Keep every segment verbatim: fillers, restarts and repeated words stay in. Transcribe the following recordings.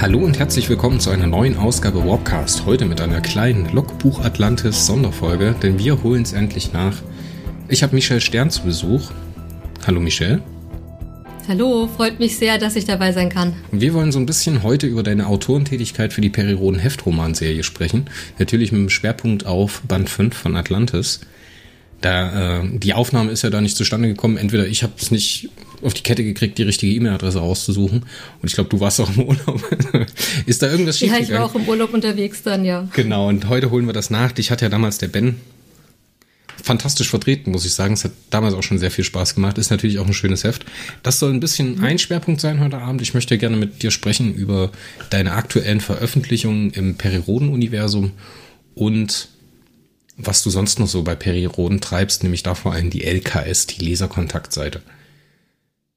Hallo und herzlich willkommen zu einer neuen Ausgabe Warpcast. Heute mit einer kleinen Logbuch Atlantis Sonderfolge, denn wir holen es endlich nach. Ich habe Michelle Stern zu Besuch. Hallo Michelle. Hallo, freut mich sehr, dass ich dabei sein kann. Wir wollen so ein bisschen heute über deine Autorentätigkeit für die Perry Rhodan Heftromanserie sprechen. Natürlich mit dem Schwerpunkt auf Band fünf von Atlantis. Da äh, die Aufnahme ist ja da nicht zustande gekommen. Entweder ich habe es nicht auf die Kette gekriegt, die richtige E-Mail-Adresse rauszusuchen. Und ich glaube, du warst auch im Urlaub. Ist da irgendwas schiefgegangen? Ja, ich war auch im Urlaub unterwegs dann, ja. Genau, und heute holen wir das nach. Dich hat ja damals der Ben fantastisch vertreten, muss ich sagen. Es hat damals auch schon sehr viel Spaß gemacht. Ist natürlich auch ein schönes Heft. Das soll ein bisschen mhm. ein Schwerpunkt sein heute Abend. Ich möchte gerne mit dir sprechen über deine aktuellen Veröffentlichungen im Perry Rhodan-Universum und was du sonst noch so bei Perry Rhodan treibst, nämlich da vor allem die L K S, die Leserkontaktseite.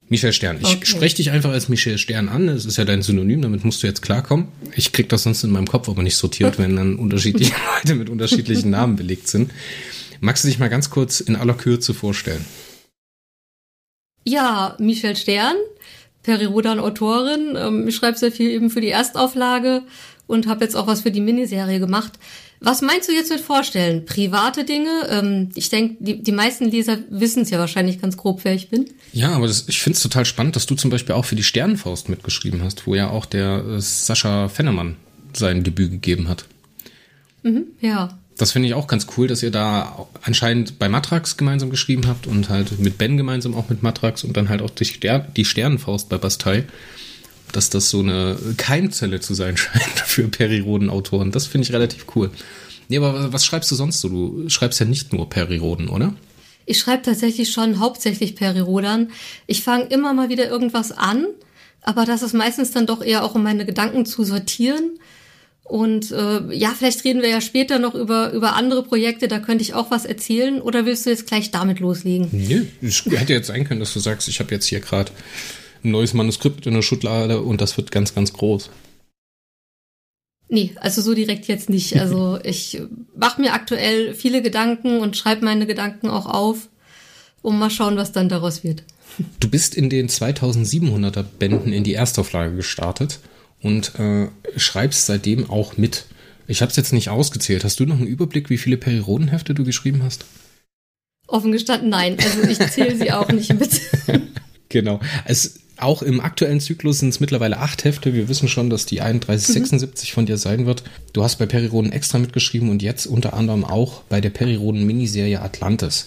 Michelle Stern. Ich okay. spreche dich einfach als Michelle Stern an. Das ist ja dein Synonym, damit musst du jetzt klarkommen. Ich krieg das sonst in meinem Kopf aber nicht sortiert, wenn dann unterschiedliche Leute mit unterschiedlichen Namen belegt sind. Magst du dich mal ganz kurz in aller Kürze vorstellen? Ja, Michelle Stern, Perry Rhodan Autorin. Ich schreibe sehr viel eben für die Erstauflage und habe jetzt auch was für die Miniserie gemacht. Was meinst du jetzt mit vorstellen? Private Dinge? Ich denke, die, die meisten Leser wissen es ja wahrscheinlich ganz grob, wer ich bin. Ja, aber das, ich finde es total spannend, dass du zum Beispiel auch für die Sternenfaust mitgeschrieben hast, wo ja auch der äh, Sascha Fennemann sein Debüt gegeben hat. Mhm, ja. Das finde ich auch ganz cool, dass ihr da anscheinend bei Matrax gemeinsam geschrieben habt und halt mit Ben gemeinsam auch mit Matrax und dann halt auch die, Stern, die Sternenfaust bei Bastei. Dass das so eine Keimzelle zu sein scheint für Perry Rhodan Autoren. Das finde ich relativ cool. Nee, aber was schreibst du sonst so? Du schreibst ja nicht nur Perry Rhodan, oder? Ich schreibe tatsächlich schon hauptsächlich Perry Rhodan. Ich fange immer mal wieder irgendwas an, aber das ist meistens dann doch eher auch, um meine Gedanken zu sortieren. Und äh, ja, vielleicht reden wir ja später noch über, über andere Projekte, da könnte ich auch was erzählen. Oder willst du jetzt gleich damit loslegen? Nee, ich hätte jetzt sein können, dass du sagst, ich habe jetzt hier gerade ein neues Manuskript in der Schublade und das wird ganz, ganz groß. Nee, also so direkt jetzt nicht. Also ich mache mir aktuell viele Gedanken und schreibe meine Gedanken auch auf, um mal schauen, was dann daraus wird. Du bist in den zweitausendsiebenhunderter Bänden in die Erstauflage gestartet und äh, schreibst seitdem auch mit. Ich habe es jetzt nicht ausgezählt. Hast du noch einen Überblick, wie viele Perry Rhodan Hefte du geschrieben hast? Offen gestanden, nein. Also ich zähle sie auch nicht mit. Genau. Es Auch im aktuellen Zyklus sind es mittlerweile acht Hefte. Wir wissen schon, dass die einunddreißig sechsundsiebzig mhm. von dir sein wird. Du hast bei Perry Rhodan extra mitgeschrieben und jetzt unter anderem auch bei der Perry Rhodan Miniserie Atlantis.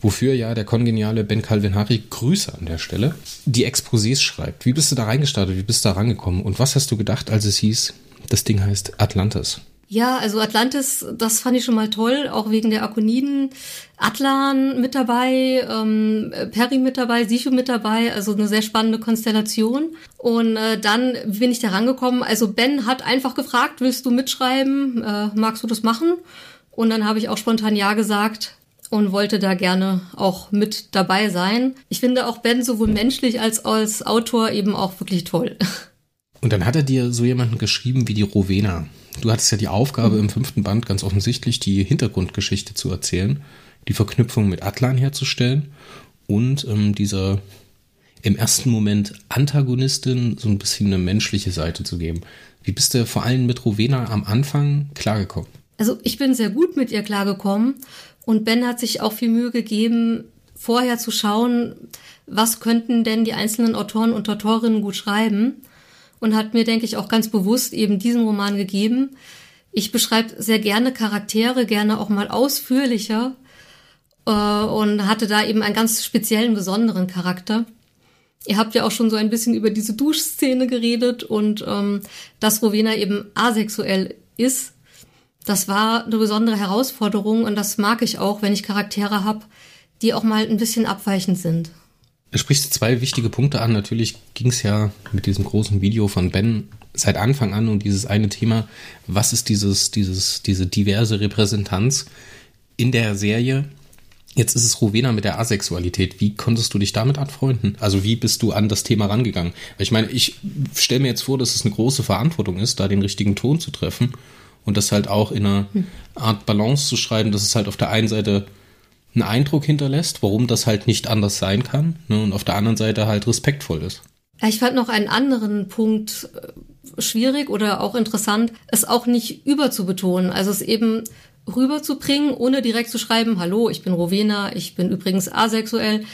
Wofür ja der kongeniale Ben Calvinari, Grüße an der Stelle, die Exposés schreibt. Wie bist du da reingestartet? Wie bist du da rangekommen? Und was hast du gedacht, als es hieß, das Ding heißt Atlantis? Ja, also Atlantis, das fand ich schon mal toll, auch wegen der Akoniden. Atlan mit dabei, ähm, Perry mit dabei, Sichu mit dabei, also eine sehr spannende Konstellation. Und äh, dann bin ich da rangekommen, also Ben hat einfach gefragt, willst du mitschreiben, äh, magst du das machen? Und dann habe ich auch spontan ja gesagt und wollte da gerne auch mit dabei sein. Ich finde auch Ben sowohl menschlich als auch als Autor eben auch wirklich toll. Und dann hat er dir so jemanden geschrieben wie die Rowena. Du hattest ja die Aufgabe mhm. im fünften Band ganz offensichtlich, die Hintergrundgeschichte zu erzählen, die Verknüpfung mit Atlan herzustellen und ähm, dieser im ersten Moment Antagonistin so ein bisschen eine menschliche Seite zu geben. Wie bist du vor allem mit Rowena am Anfang klargekommen? Also ich bin sehr gut mit ihr klargekommen und Ben hat sich auch viel Mühe gegeben, vorher zu schauen, was könnten denn die einzelnen Autoren und Autorinnen gut schreiben. Und hat mir, denke ich, auch ganz bewusst eben diesen Roman gegeben. Ich beschreibe sehr gerne Charaktere, gerne auch mal ausführlicher äh, und hatte da eben einen ganz speziellen, besonderen Charakter. Ihr habt ja auch schon so ein bisschen über diese Duschszene geredet und ähm, dass Rowena eben asexuell ist. Das war eine besondere Herausforderung und das mag ich auch, wenn ich Charaktere habe, die auch mal ein bisschen abweichend sind. Er spricht zwei wichtige Punkte an. Natürlich ging es ja mit diesem großen Video von Ben seit Anfang an um dieses eine Thema, was ist dieses, dieses, diese diverse Repräsentanz in der Serie? Jetzt ist es Rowena mit der Asexualität. Wie konntest du dich damit anfreunden? Also wie bist du an das Thema rangegangen? Ich meine, ich stelle mir jetzt vor, dass es eine große Verantwortung ist, da den richtigen Ton zu treffen und das halt auch in einer Art Balance zu schreiben, dass es halt auf der einen Seite einen Eindruck hinterlässt, warum das halt nicht anders sein kann, ne, und auf der anderen Seite halt respektvoll ist. Ich fand noch einen anderen Punkt schwierig oder auch interessant, es auch nicht überzubetonen. Also es eben rüberzubringen, ohne direkt zu schreiben, hallo, ich bin Rowena, ich bin übrigens asexuell.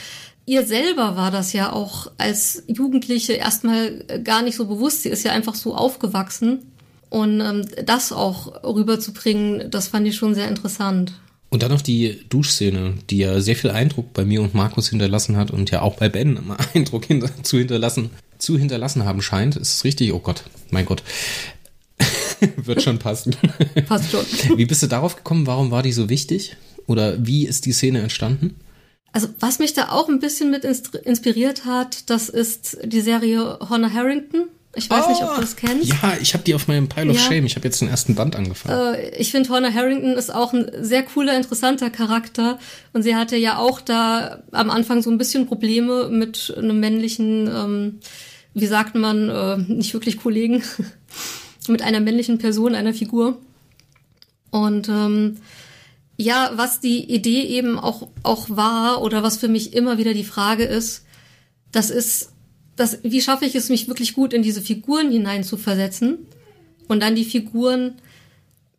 Ihr selber war das ja auch als Jugendliche erstmal gar nicht so bewusst. Sie ist ja einfach so aufgewachsen. Und ähm, das auch rüberzubringen, das fand ich schon sehr interessant. Und dann noch die Duschszene, die ja sehr viel Eindruck bei mir und Markus hinterlassen hat und ja auch bei Ben immer Eindruck hin- zu hinterlassen, zu hinterlassen haben scheint. Ist es richtig? Oh Gott, mein Gott. Wird schon passen. Passt schon. Wie bist du darauf gekommen? Warum war die so wichtig? Oder wie ist die Szene entstanden? Also was mich da auch ein bisschen mit inspiriert hat, das ist die Serie Honor Harrington. Ich weiß oh, nicht, ob du das kennst. Ja, ich habe die auf meinem Pile of ja. Shame. Ich habe jetzt den ersten Band angefangen. Äh, ich finde, Honor Harrington ist auch ein sehr cooler, interessanter Charakter. Und sie hatte ja auch da am Anfang so ein bisschen Probleme mit einem männlichen, ähm, wie sagt man, äh, nicht wirklich Kollegen, mit einer männlichen Person, einer Figur. Und ähm, ja, was die Idee eben auch, auch war oder was für mich immer wieder die Frage ist, das ist, Das, wie schaffe ich es, mich wirklich gut in diese Figuren hineinzuversetzen und dann die Figuren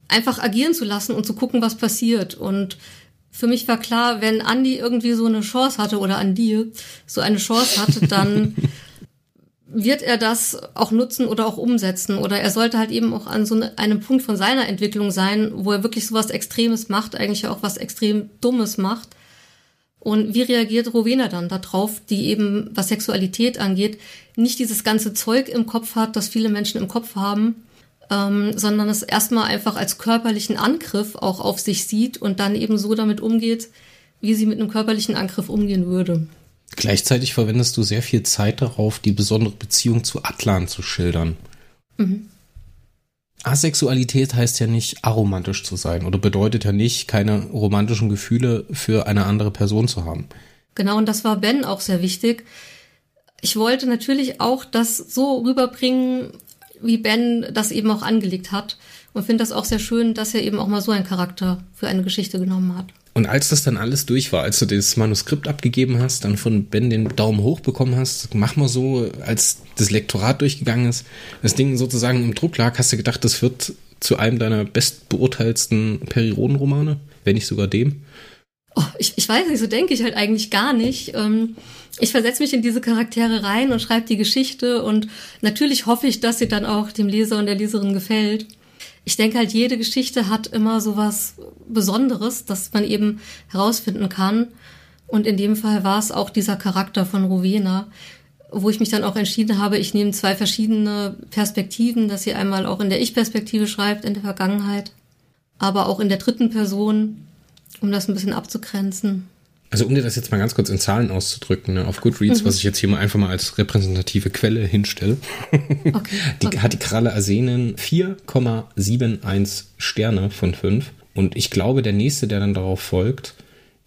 einfach agieren zu lassen und zu gucken, was passiert. Und für mich war klar, wenn Andi irgendwie so eine Chance hatte oder Andi so eine Chance hatte, dann wird er das auch nutzen oder auch umsetzen. Oder er sollte halt eben auch an so ne, einem Punkt von seiner Entwicklung sein, wo er wirklich sowas Extremes macht, eigentlich auch was extrem Dummes macht. Und wie reagiert Rowena dann darauf, die eben, was Sexualität angeht, nicht dieses ganze Zeug im Kopf hat, das viele Menschen im Kopf haben, ähm, sondern es erstmal einfach als körperlichen Angriff auch auf sich sieht und dann eben so damit umgeht, wie sie mit einem körperlichen Angriff umgehen würde. Gleichzeitig verwendest du sehr viel Zeit darauf, die besondere Beziehung zu Atlan zu schildern. Mhm. Asexualität heißt ja nicht, aromantisch zu sein oder bedeutet ja nicht, keine romantischen Gefühle für eine andere Person zu haben. Genau, und das war Ben auch sehr wichtig. Ich wollte natürlich auch das so rüberbringen, wie Ben das eben auch angelegt hat und finde das auch sehr schön, dass er eben auch mal so einen Charakter für eine Geschichte genommen hat. Und als das dann alles durch war, als du das Manuskript abgegeben hast, dann von Ben den Daumen hoch bekommen hast, mach mal so, als das Lektorat durchgegangen ist, das Ding sozusagen im Druck lag, hast du gedacht, das wird zu einem deiner bestbeurteilsten Perry Rhodan Romane, wenn nicht sogar dem? Oh, ich, ich weiß nicht, so denke ich halt eigentlich gar nicht. Ich versetze mich in diese Charaktere rein und schreibe die Geschichte und natürlich hoffe ich, dass sie dann auch dem Leser und der Leserin gefällt. Ich denke halt, jede Geschichte hat immer so was Besonderes, das man eben herausfinden kann. Und in dem Fall war es auch dieser Charakter von Rowena, wo ich mich dann auch entschieden habe, ich nehme zwei verschiedene Perspektiven, dass sie einmal auch in der Ich-Perspektive schreibt, in der Vergangenheit, aber auch in der dritten Person, um das ein bisschen abzugrenzen. Also um dir das jetzt mal ganz kurz in Zahlen auszudrücken, ne, auf Goodreads, mhm. was ich jetzt hier mal einfach mal als repräsentative Quelle hinstelle, okay, die, okay. hat die Kralle Arsenen vier Komma einundsiebzig Sterne von fünf. Und ich glaube, der nächste, der dann darauf folgt,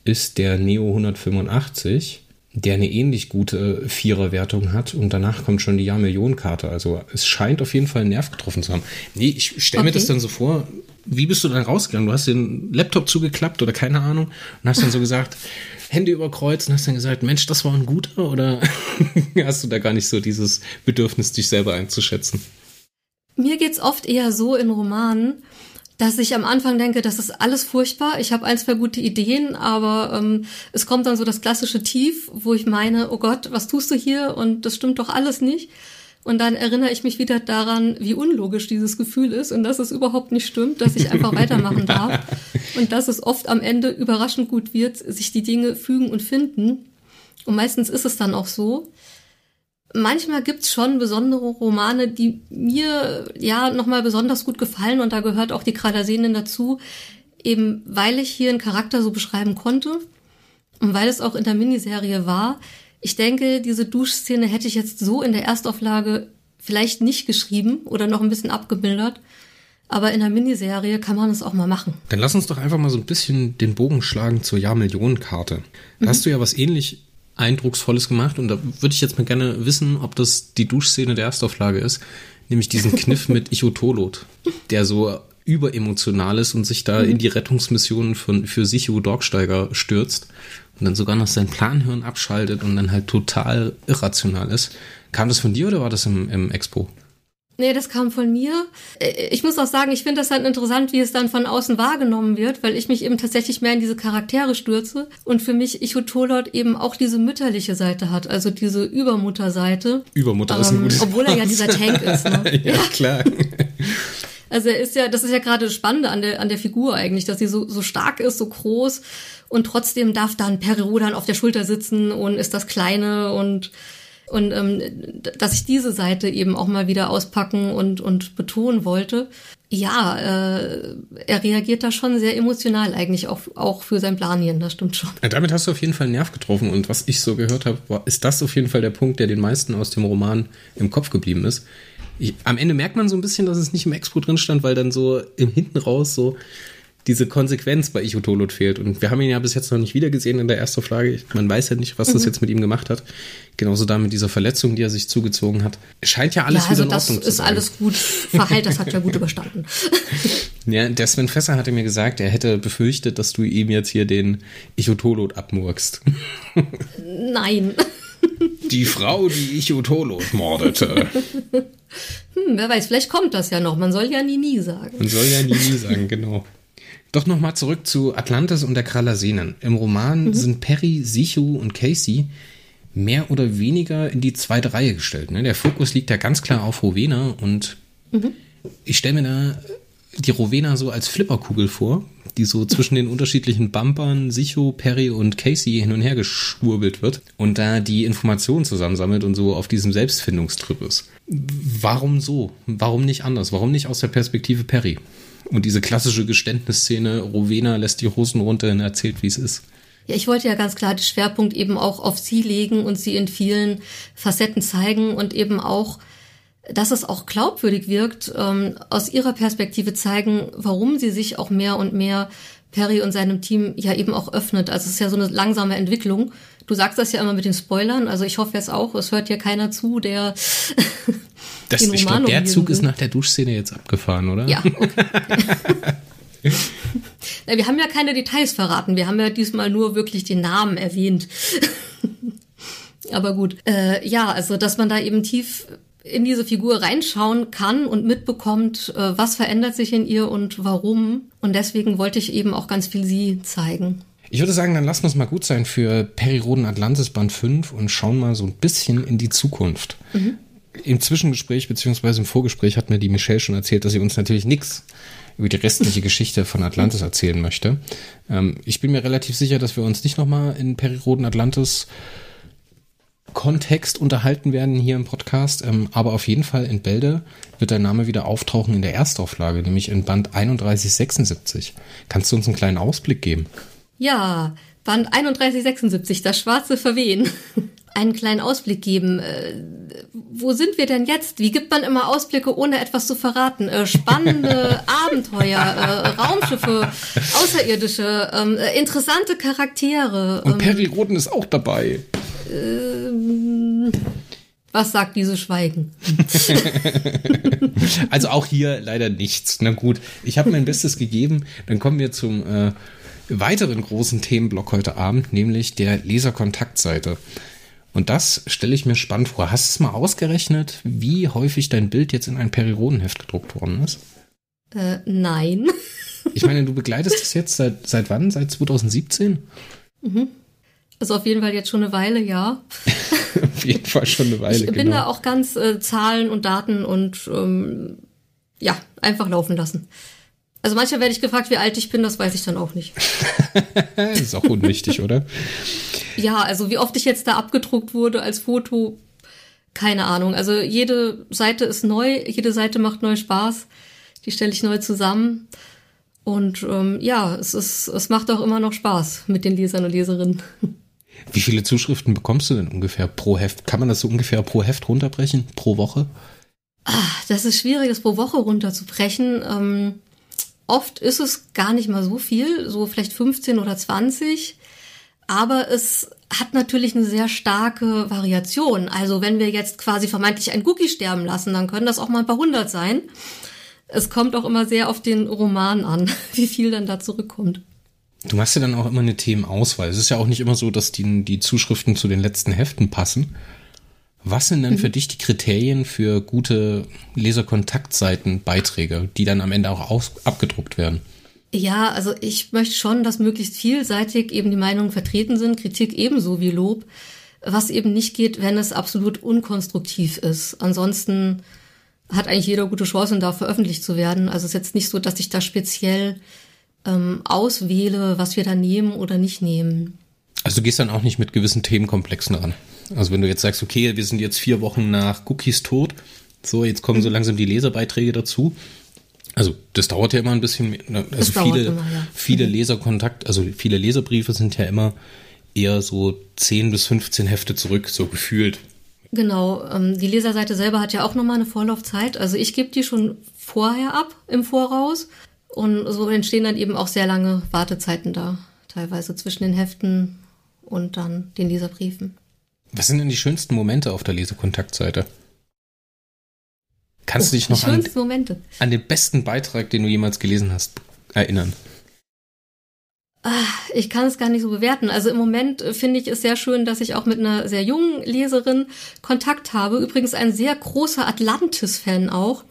ist der Neo hundertfünfundachtzig, der eine ähnlich gute Vierer-Wertung hat. Und danach kommt schon die Jahrmillionenkarte. Also es scheint auf jeden Fall einen Nerv getroffen zu haben. Nee, ich stelle okay. mir das dann so vor, wie bist du dann rausgegangen? Du hast den Laptop zugeklappt oder keine Ahnung und hast dann so gesagt, Hände über Kreuz und hast dann gesagt, Mensch, das war ein guter? Oder hast du da gar nicht so dieses Bedürfnis, dich selber einzuschätzen? Mir geht's oft eher so in Romanen, dass ich am Anfang denke, das ist alles furchtbar. Ich habe ein, zwei gute Ideen, aber ähm, es kommt dann so das klassische Tief, wo ich meine, oh Gott, was tust du hier? Und das stimmt doch alles nicht. Und dann erinnere ich mich wieder daran, wie unlogisch dieses Gefühl ist und dass es überhaupt nicht stimmt, dass ich einfach weitermachen darf und dass es oft am Ende überraschend gut wird, sich die Dinge fügen und finden. Und meistens ist es dann auch so. Manchmal gibt's schon besondere Romane, die mir ja nochmal besonders gut gefallen und da gehört auch die Kralle Arsenen dazu, eben weil ich hier einen Charakter so beschreiben konnte und weil es auch in der Miniserie war. Ich denke, diese Duschszene hätte ich jetzt so in der Erstauflage vielleicht nicht geschrieben oder noch ein bisschen abgemildert. Aber in der Miniserie kann man es auch mal machen. Dann lass uns doch einfach mal so ein bisschen den Bogen schlagen zur Jahrmillionenkarte. Da mhm. hast du ja was ähnlich Eindrucksvolles gemacht. Und da würde ich jetzt mal gerne wissen, ob das die Duschszene der Erstauflage ist. Nämlich diesen Kniff mit Icho Tolot, der so überemotional ist und sich da mhm. in die Rettungsmission von, für Sichu Dorksteiger stürzt. Und dann sogar noch sein Planhirn abschaltet und dann halt total irrational ist. Kam das von dir oder war das im, im Expo? Nee, das kam von mir. Ich muss auch sagen, ich finde das dann interessant, wie es dann von außen wahrgenommen wird, weil ich mich eben tatsächlich mehr in diese Charaktere stürze und für mich Icho Tolot eben auch diese mütterliche Seite hat, also diese Übermutterseite. Übermutter ähm, ist ein gutes Obwohl er ja dieser Tank ist. Ne? Ja, klar. Also er ist ja, das ist ja gerade das Spannende an der, an der Figur eigentlich, dass sie so, so stark ist, so groß und trotzdem darf dann Perry Rhodan auf der Schulter sitzen und ist das Kleine und Und ähm, dass ich diese Seite eben auch mal wieder auspacken und, und betonen wollte. Ja, äh, er reagiert da schon sehr emotional eigentlich, auch, auch für sein Planien, das stimmt schon. Ja, damit hast du auf jeden Fall einen Nerv getroffen und was ich so gehört habe, war, ist das auf jeden Fall der Punkt, der den meisten aus dem Roman im Kopf geblieben ist. Ich, am Ende merkt man so ein bisschen, dass es nicht im Expo drin stand, weil dann so im Hinten raus so diese Konsequenz bei Icho Tolot fehlt. Und wir haben ihn ja bis jetzt noch nicht wiedergesehen in der ersten Auflage. Man weiß ja nicht, was das mhm. jetzt mit ihm gemacht hat. Genauso da mit dieser Verletzung, die er sich zugezogen hat. Scheint ja alles ja, also wieder in Ordnung zu sein. Ja, also das ist alles gut verheilt, das hat ja gut überstanden. Ja, der Sven Fesser hatte mir gesagt, er hätte befürchtet, dass du ihm jetzt hier den Icho Tolot abmurkst. Nein. Die Frau, die Icho Tolot mordete. Hm, wer weiß, vielleicht kommt das ja noch. Man soll ja nie, nie sagen. Man soll ja nie, nie sagen, genau. Doch nochmal zurück zu Atlantis und der Kralle Arsenen. Im Roman mhm. sind Perry, Sichu und Casey mehr oder weniger in die zweite Reihe gestellt. Ne? Der Fokus liegt ja ganz klar auf Rowena und mhm. ich stelle mir da die Rowena so als Flipperkugel vor, die so zwischen den unterschiedlichen Bumpern Sichu, Perry und Casey hin und her geschwurbelt wird und da die Informationen zusammensammelt und so auf diesem Selbstfindungstrip ist. Warum so? Warum nicht anders? Warum nicht aus der Perspektive Perry? Und diese klassische Geständnisszene, Rowena lässt die Hosen runter und erzählt, wie es ist. Ja, ich wollte ja ganz klar den Schwerpunkt eben auch auf sie legen und sie in vielen Facetten zeigen und eben auch, dass es auch glaubwürdig wirkt, ähm, aus ihrer Perspektive zeigen, warum sie sich auch mehr und mehr Perry und seinem Team ja eben auch öffnet. Also es ist ja so eine langsame Entwicklung. Du sagst das ja immer mit den Spoilern, also ich hoffe jetzt auch, es hört hier keiner zu, der das, den ich Roman glaub, der Zug ist nach der Duschszene jetzt abgefahren, oder? Ja, okay. Na, wir haben ja keine Details verraten, wir haben ja diesmal nur wirklich den Namen erwähnt. Aber gut, äh, ja, also dass man da eben tief in diese Figur reinschauen kann und mitbekommt, äh, was verändert sich in ihr und warum. Und deswegen wollte ich eben auch ganz viel sie zeigen. Ich würde sagen, dann lassen wir es mal gut sein für Perry Rhodan Atlantis Band fünf und schauen mal so ein bisschen in die Zukunft. Mhm. Im Zwischengespräch bzw. im Vorgespräch hat mir die Michelle schon erzählt, dass sie uns natürlich nichts über die restliche Geschichte von Atlantis erzählen möchte. Ähm, ich bin mir relativ sicher, dass wir uns nicht nochmal in Perry Rhodan Atlantis Kontext unterhalten werden hier im Podcast, ähm, aber auf jeden Fall in Bälde wird der Name wieder auftauchen in der Erstauflage, nämlich in Band einunddreißig sechsundsiebzig. Kannst du uns einen kleinen Ausblick geben? Ja, Band einunddreißig sechsundsiebzig, das schwarze Verwehen. Einen kleinen Ausblick geben. Äh, wo sind wir denn jetzt? Wie gibt man immer Ausblicke, ohne etwas zu verraten? Äh, spannende Abenteuer, äh, Raumschiffe, Außerirdische, äh, interessante Charaktere. Und ähm, Perry Rhodan ist auch dabei. Äh, was sagt dieses Schweigen? Also auch hier leider nichts. Na gut, ich habe mein Bestes gegeben. Dann kommen wir zum äh, weiteren großen Themenblock heute Abend, nämlich der Leserkontaktseite. Und das stelle ich mir spannend vor. Hast du es mal ausgerechnet, wie häufig dein Bild jetzt in ein Perry Rhodan-Heft gedruckt worden ist? Äh, nein. Ich meine, du begleitest es jetzt seit, seit wann? Seit zwanzig siebzehn? Mhm. Also auf jeden Fall jetzt schon eine Weile, ja. Auf jeden Fall schon eine Weile, genau. Ich bin genau. da auch ganz äh, Zahlen und Daten und ähm, ja, einfach laufen lassen. Also manchmal werde ich gefragt, wie alt ich bin, das weiß ich dann auch nicht. Das ist auch unwichtig, oder? Ja, also wie oft ich jetzt da abgedruckt wurde als Foto, keine Ahnung. Also jede Seite ist neu, jede Seite macht neu Spaß, die stelle ich neu zusammen. Und ähm, ja, es, ist, es macht auch immer noch Spaß mit den Lesern und Leserinnen. Wie viele Zuschriften bekommst du denn ungefähr pro Heft? Kann man das so ungefähr pro Heft runterbrechen, pro Woche? Ach, das ist schwierig, das pro Woche runterzubrechen. Ähm, oft ist es gar nicht mal so viel, so vielleicht fünfzehn oder zwanzig. Aber es hat natürlich eine sehr starke Variation. Also wenn wir jetzt quasi vermeintlich ein Cookie sterben lassen, dann können das auch mal ein paar hundert sein. Es kommt auch immer sehr auf den Roman an, wie viel dann da zurückkommt. Du machst ja dann auch immer eine Themenauswahl. Es ist ja auch nicht immer so, dass die, die Zuschriften zu den letzten Heften passen, Was sind denn für dich die Kriterien für gute Leserkontaktseitenbeiträge, die dann am Ende auch aus- abgedruckt werden? Ja, also ich möchte schon, dass möglichst vielseitig eben die Meinungen vertreten sind, Kritik ebenso wie Lob, was eben nicht geht, wenn es absolut unkonstruktiv ist. Ansonsten hat eigentlich jeder gute Chancen, da veröffentlicht zu werden. Also es ist jetzt nicht so, dass ich da speziell ähm, auswähle, was wir da nehmen oder nicht nehmen. Also du gehst dann auch nicht mit gewissen Themenkomplexen ran? Also wenn du jetzt sagst, okay, wir sind jetzt vier Wochen nach Cookies Tod, so jetzt kommen so langsam die Leserbeiträge dazu. Also das dauert ja immer ein bisschen. Also viele, immer, ja. viele Leserkontakt, also viele Leserbriefe sind ja immer eher so zehn bis fünfzehn Hefte zurück, so gefühlt. Genau, ähm, die Leserseite selber hat ja auch nochmal eine Vorlaufzeit. Also ich gebe die schon vorher ab, im Voraus. Und so entstehen dann eben auch sehr lange Wartezeiten da, teilweise zwischen den Heften und dann den Leserbriefen. Was sind denn die schönsten Momente auf der Lesekontaktseite? Kannst oh, du dich noch an, an den besten Beitrag, den du jemals gelesen hast, erinnern? Ach, ich kann es gar nicht so bewerten. Also im Moment finde ich es sehr schön, dass ich auch mit einer sehr jungen Leserin Kontakt habe. Übrigens ein sehr großer Atlantis-Fan auch.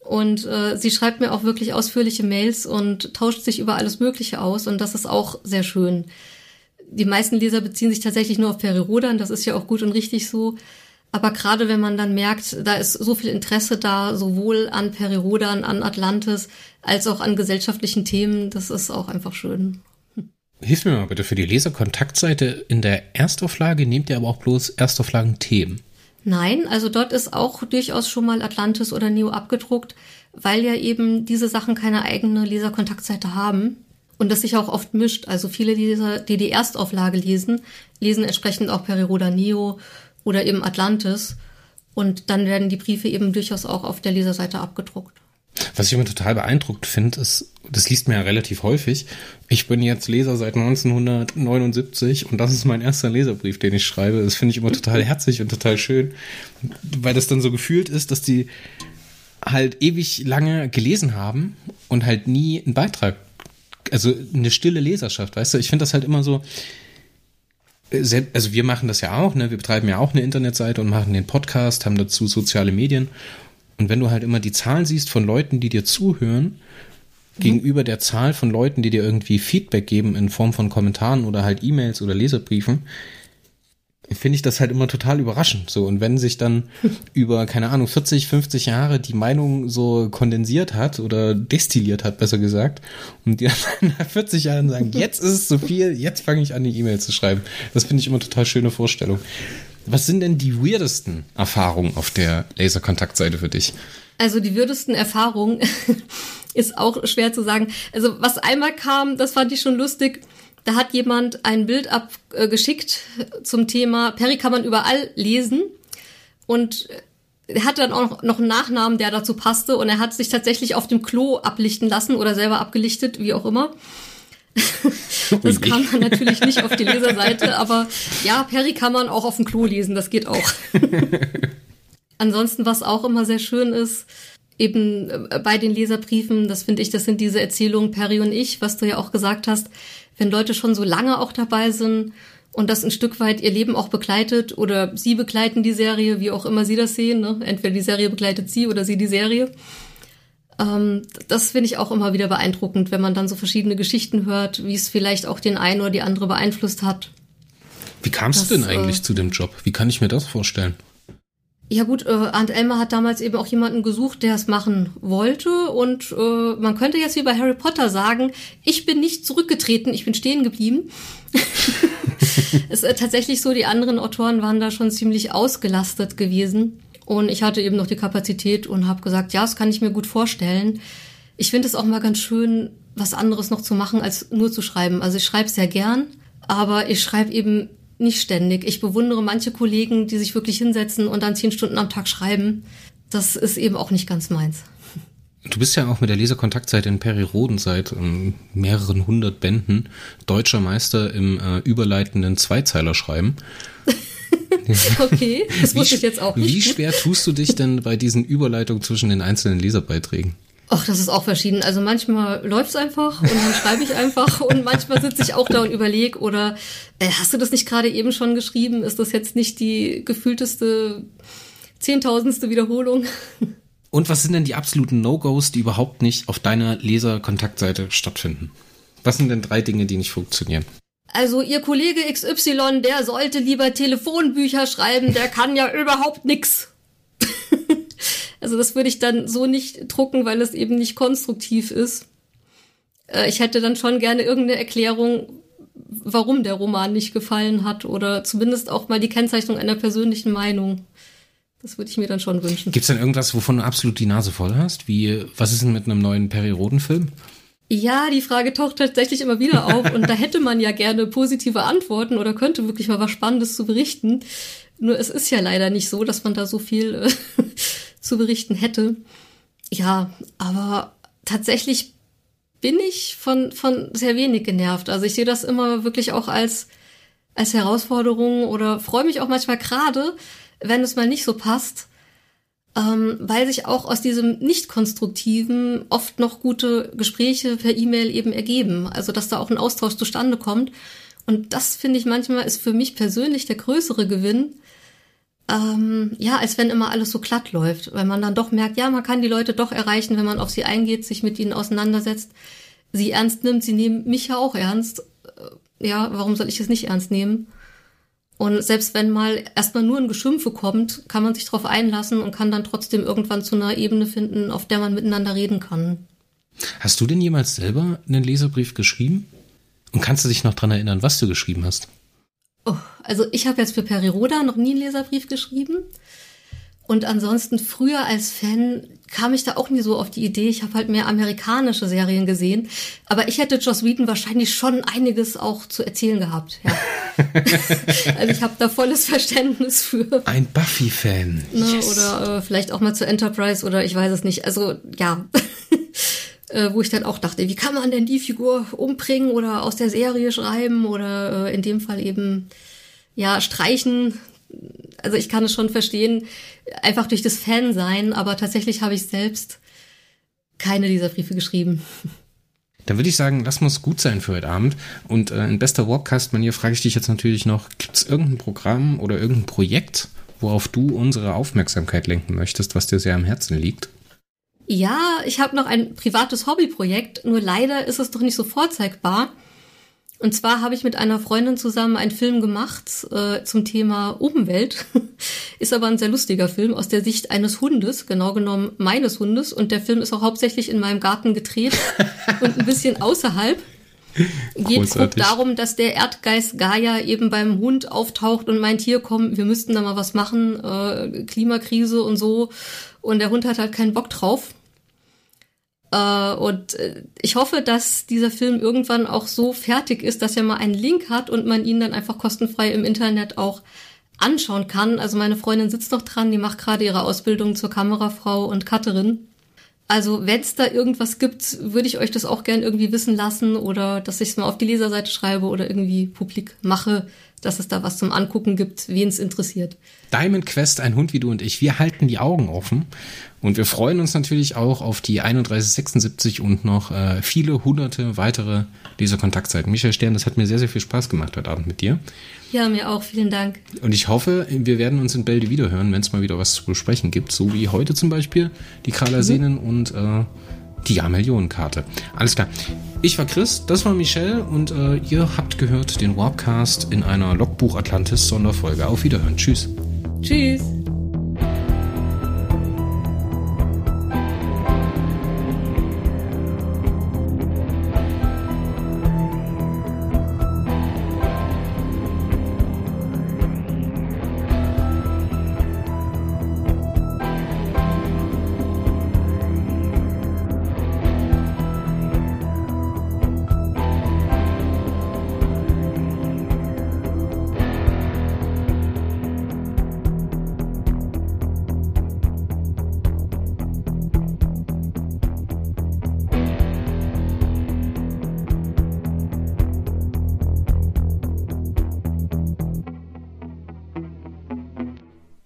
Und äh, sie schreibt mir auch wirklich ausführliche Mails und tauscht sich über alles Mögliche aus. Und das ist auch sehr schön. Die meisten Leser beziehen sich tatsächlich nur auf Perry Rhodan. Das ist ja auch gut und richtig so. Aber gerade wenn man dann merkt, da ist so viel Interesse da, sowohl an Perry Rhodan, an Atlantis, als auch an gesellschaftlichen Themen, das ist auch einfach schön. Hilf mir mal bitte für die Leserkontaktseite. In der Erstauflage nehmt ihr aber auch bloß Erstauflagen-Themen. Nein, also dort ist auch durchaus schon mal Atlantis oder Neo abgedruckt, weil ja eben diese Sachen keine eigene Leserkontaktseite haben. Und das sich auch oft mischt. Also viele Leser, die die Erstauflage lesen, lesen entsprechend auch Perry Rhodan Neo oder eben Atlantis. Und dann werden die Briefe eben durchaus auch auf der Leserseite abgedruckt. Was ich immer total beeindruckt finde, ist, das liest mir ja relativ häufig, ich bin jetzt Leser seit neunzehnhundertneunundsiebzig und das ist mein erster Leserbrief, den ich schreibe. Das finde ich immer total herzlich und total schön, weil das dann so gefühlt ist, dass die halt ewig lange gelesen haben und halt nie einen Beitrag, also eine stille Leserschaft, weißt du? Ich finde das halt immer so... Also wir machen das ja auch, ne? Wir betreiben ja auch eine Internetseite und machen den Podcast, haben dazu soziale Medien. Und wenn du halt immer die Zahlen siehst von Leuten, die dir zuhören, mhm. gegenüber der Zahl von Leuten, die dir irgendwie Feedback geben in Form von Kommentaren oder halt E-Mails oder Leserbriefen, finde ich das halt immer total überraschend. So, und wenn sich dann über, keine Ahnung, vierzig, fünfzig Jahre die Meinung so kondensiert hat oder destilliert hat, besser gesagt, und die dann nach vierzig Jahren sagen, jetzt ist es zu viel, jetzt fange ich an, die E-Mails zu schreiben. Das finde ich immer total schöne Vorstellung. Was sind denn die weirdesten Erfahrungen auf der Laserkontaktseite für dich? Also die würdesten Erfahrungen ist auch schwer zu sagen. Also was einmal kam, das fand ich schon lustig. Da hat jemand ein Bild abgeschickt zum Thema, Perry kann man überall lesen. Und er hatte dann auch noch einen Nachnamen, der dazu passte. Und er hat sich tatsächlich auf dem Klo ablichten lassen oder selber abgelichtet, wie auch immer. Das kam dann natürlich nicht auf die Leserseite. Aber ja, Perry kann man auch auf dem Klo lesen, das geht auch. Ansonsten, was auch immer sehr schön ist, eben bei den Leserbriefen, das finde ich, das sind diese Erzählungen Perry und ich, was du ja auch gesagt hast, wenn Leute schon so lange auch dabei sind und das ein Stück weit ihr Leben auch begleitet oder sie begleiten die Serie, wie auch immer sie das sehen, ne? Entweder die Serie begleitet sie oder sie die Serie. Ähm, das finde ich auch immer wieder beeindruckend, wenn man dann so verschiedene Geschichten hört, wie es vielleicht auch den einen oder die andere beeinflusst hat. Wie kamst das, du denn eigentlich äh, zu dem Job? Wie kann ich mir das vorstellen? Ja gut, äh, Ant-Elmer hat damals eben auch jemanden gesucht, der es machen wollte und äh, man könnte jetzt wie bei Harry Potter sagen, ich bin nicht zurückgetreten, ich bin stehen geblieben. Es ist äh, tatsächlich so, die anderen Autoren waren da schon ziemlich ausgelastet gewesen und ich hatte eben noch die Kapazität und habe gesagt, ja, das kann ich mir gut vorstellen. Ich finde es auch mal ganz schön, was anderes noch zu machen, als nur zu schreiben. Also ich schreibe sehr gern, aber ich schreibe eben nicht ständig. Ich bewundere manche Kollegen, die sich wirklich hinsetzen und dann zehn Stunden am Tag schreiben. Das ist eben auch nicht ganz meins. Du bist ja auch mit der Leserkontaktseite in Perry Rhodan seit um, mehreren hundert Bänden deutscher Meister im äh, überleitenden Zweizeilerschreiben. Okay, das wusste ich jetzt auch nicht. Wie schwer tust du dich denn bei diesen Überleitungen zwischen den einzelnen Leserbeiträgen? Ach, das ist auch verschieden. Also manchmal läuft's einfach und dann schreibe ich einfach und manchmal sitze ich auch da und überlege oder äh, hast du das nicht gerade eben schon geschrieben? Ist das jetzt nicht die gefühlteste zehntausendste Wiederholung? Und was sind denn die absoluten No-Gos, die überhaupt nicht auf deiner Leserkontaktseite stattfinden? Was sind denn drei Dinge, die nicht funktionieren? Also ihr Kollege X Y, der sollte lieber Telefonbücher schreiben, der kann ja überhaupt nix. Also das würde ich dann so nicht drucken, weil es eben nicht konstruktiv ist. Äh, ich hätte dann schon gerne irgendeine Erklärung, warum der Roman nicht gefallen hat oder zumindest auch mal die Kennzeichnung einer persönlichen Meinung. Das würde ich mir dann schon wünschen. Gibt es denn irgendwas, wovon du absolut die Nase voll hast? Wie, was ist denn mit einem neuen Perry Rhodan Film? Ja, die Frage taucht tatsächlich immer wieder auf und da hätte man ja gerne positive Antworten oder könnte wirklich mal was Spannendes zu berichten. Nur es ist ja leider nicht so, dass man da so viel äh, zu berichten hätte. Ja, aber tatsächlich bin ich von von sehr wenig genervt. Also ich sehe das immer wirklich auch als als Herausforderung oder freue mich auch manchmal gerade, wenn es mal nicht so passt, ähm, weil sich auch aus diesem Nicht-Konstruktiven oft noch gute Gespräche per E-Mail eben ergeben. Also dass da auch ein Austausch zustande kommt. Und das finde ich manchmal ist für mich persönlich der größere Gewinn, Ähm, ja, als wenn immer alles so glatt läuft, weil man dann doch merkt, ja, man kann die Leute doch erreichen, wenn man auf sie eingeht, sich mit ihnen auseinandersetzt, sie ernst nimmt, sie nehmen mich ja auch ernst. Ja, warum soll ich es nicht ernst nehmen? Und selbst wenn mal erstmal nur ein Geschimpfe kommt, kann man sich drauf einlassen und kann dann trotzdem irgendwann zu einer Ebene finden, auf der man miteinander reden kann. Hast du denn jemals selber einen Leserbrief geschrieben? Und kannst du dich noch dran erinnern, was du geschrieben hast? Oh, also ich habe jetzt für Perry Rhodan noch nie einen Leserbrief geschrieben und ansonsten früher als Fan kam ich da auch nie so auf die Idee. Ich habe halt mehr amerikanische Serien gesehen, aber ich hätte Joss Whedon wahrscheinlich schon einiges auch zu erzählen gehabt. Ja. Also ich habe da volles Verständnis für. Ein Buffy-Fan. Ne, yes. Oder äh, vielleicht auch mal zu Enterprise oder ich weiß es nicht. Also ja, äh, wo ich dann auch dachte, wie kann man denn die Figur umbringen oder aus der Serie schreiben oder äh, in dem Fall eben ja streichen. Also ich kann es schon verstehen, einfach durch das Fansein, aber tatsächlich habe ich selbst keine dieser Briefe geschrieben. Dann würde ich sagen, das muss gut sein für heute Abend. Und äh, in bester Warpcast-Manier frage ich dich jetzt natürlich noch, gibt es irgendein Programm oder irgendein Projekt, worauf du unsere Aufmerksamkeit lenken möchtest, was dir sehr am Herzen liegt? Ja, ich habe noch ein privates Hobbyprojekt, nur leider ist es doch nicht so vorzeigbar. Und zwar habe ich mit einer Freundin zusammen einen Film gemacht äh, zum Thema Umwelt. Ist aber ein sehr lustiger Film aus der Sicht eines Hundes, genau genommen meines Hundes. Und der Film ist auch hauptsächlich in meinem Garten gedreht und ein bisschen außerhalb. Geht grob darum, dass der Erdgeist Gaia eben beim Hund auftaucht und meint, hier komm, wir müssten da mal was machen, äh, Klimakrise und so. Und der Hund hat halt keinen Bock drauf. Äh, und ich hoffe, dass dieser Film irgendwann auch so fertig ist, dass er mal einen Link hat und man ihn dann einfach kostenfrei im Internet auch anschauen kann. Also meine Freundin sitzt noch dran, die macht gerade ihre Ausbildung zur Kamerafrau und Cutterin. Also wenn es da irgendwas gibt, würde ich euch das auch gern irgendwie wissen lassen oder dass ich es mal auf die Leserseite schreibe oder irgendwie publik mache, dass es da was zum Angucken gibt, wen es interessiert. Diamond Quest, ein Hund wie du und ich, wir halten die Augen offen und wir freuen uns natürlich auch auf die einunddreißig sechsundsiebzig und noch äh, viele hunderte weitere Leserkontaktseiten. Michelle Stern, das hat mir sehr, sehr viel Spaß gemacht heute Abend mit dir. Ja, mir auch. Vielen Dank. Und ich hoffe, wir werden uns in Bälde wiederhören, wenn es mal wieder was zu besprechen gibt, so wie heute zum Beispiel die Kralle Arsenen mhm. und äh, die Jahrmillionenkarte. Alles klar. Ich war Chris, das war Michelle und äh, ihr habt gehört den Warpcast in einer Logbuch Atlantis Sonderfolge. Auf Wiederhören. Tschüss. Tschüss.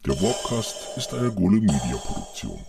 Der Warpcast ist eine Golem-Media-Produktion.